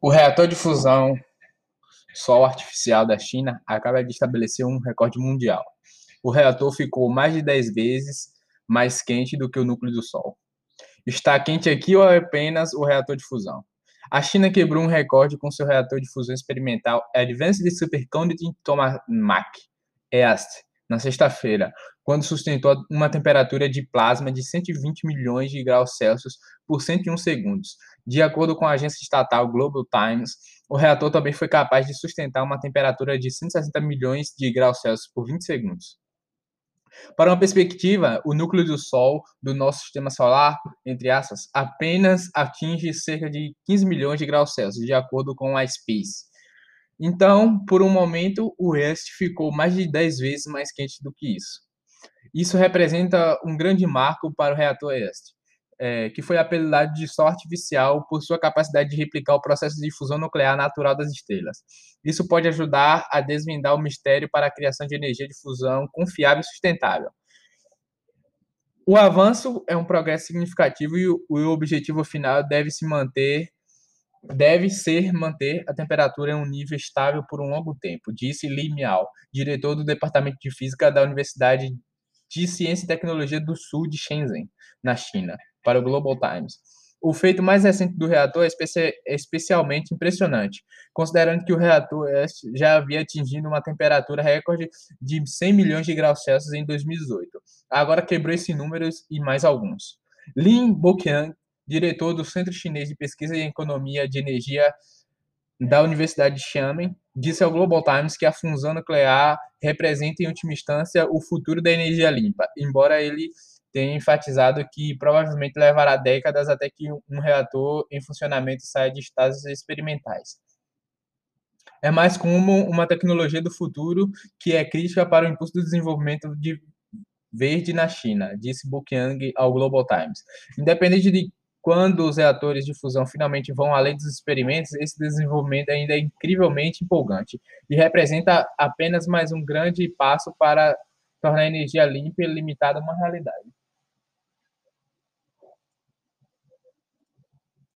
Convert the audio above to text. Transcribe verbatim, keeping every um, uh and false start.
O reator de fusão Sol Artificial da China acaba de estabelecer um recorde mundial. O reator ficou mais de dez vezes mais quente do que o núcleo do Sol. Está quente aqui ou é apenas o reator de fusão? A China quebrou um recorde com seu reator de fusão experimental Advanced Superconducting Tokamak, E A S T, na sexta-feira, quando sustentou uma temperatura de plasma de cento e vinte milhões de graus Celsius por cento e um segundos. De acordo com a agência estatal Global Times, o reator também foi capaz de sustentar uma temperatura de cento e sessenta milhões de graus Celsius por vinte segundos. Para uma perspectiva, o núcleo do Sol do nosso sistema solar, entre aspas, apenas atinge cerca de quinze milhões de graus Celsius, de acordo com a Space. Então, por um momento, o E A S T ficou mais de dez vezes mais quente do que isso. Isso representa um grande marco para o reator E A S T, é, que foi apelidado de Sol Artificial por sua capacidade de replicar o processo de fusão nuclear natural das estrelas. Isso pode ajudar a desvendar o mistério para a criação de energia de fusão confiável e sustentável. O avanço é um progresso significativo e o, o objetivo final deve se manter Deve ser manter a temperatura em um nível estável por um longo tempo, disse Li Miao, diretor do Departamento de Física da Universidade de Ciência e Tecnologia do Sul de Shenzhen, na China, para o Global Times. O feito mais recente do reator é, especi- é especialmente impressionante, considerando que o reator já havia atingido uma temperatura recorde de cem milhões de graus Celsius em dois mil e dezoito. Agora quebrou esse número e mais alguns. Lin Boqiang, diretor do Centro Chinês de Pesquisa e Economia de Energia da Universidade de Xiamen, disse ao Global Times que a fusão nuclear representa, em última instância, o futuro da energia limpa, embora ele tenha enfatizado que provavelmente levará décadas até que um reator em funcionamento saia de estágios experimentais. É mais como uma tecnologia do futuro que é crítica para o impulso do desenvolvimento de verde na China, disse Boqiang ao Global Times. Independente de quando os reatores de fusão finalmente vão além dos experimentos, esse desenvolvimento ainda é incrivelmente empolgante e representa apenas mais um grande passo para tornar a energia limpa e limitada uma realidade.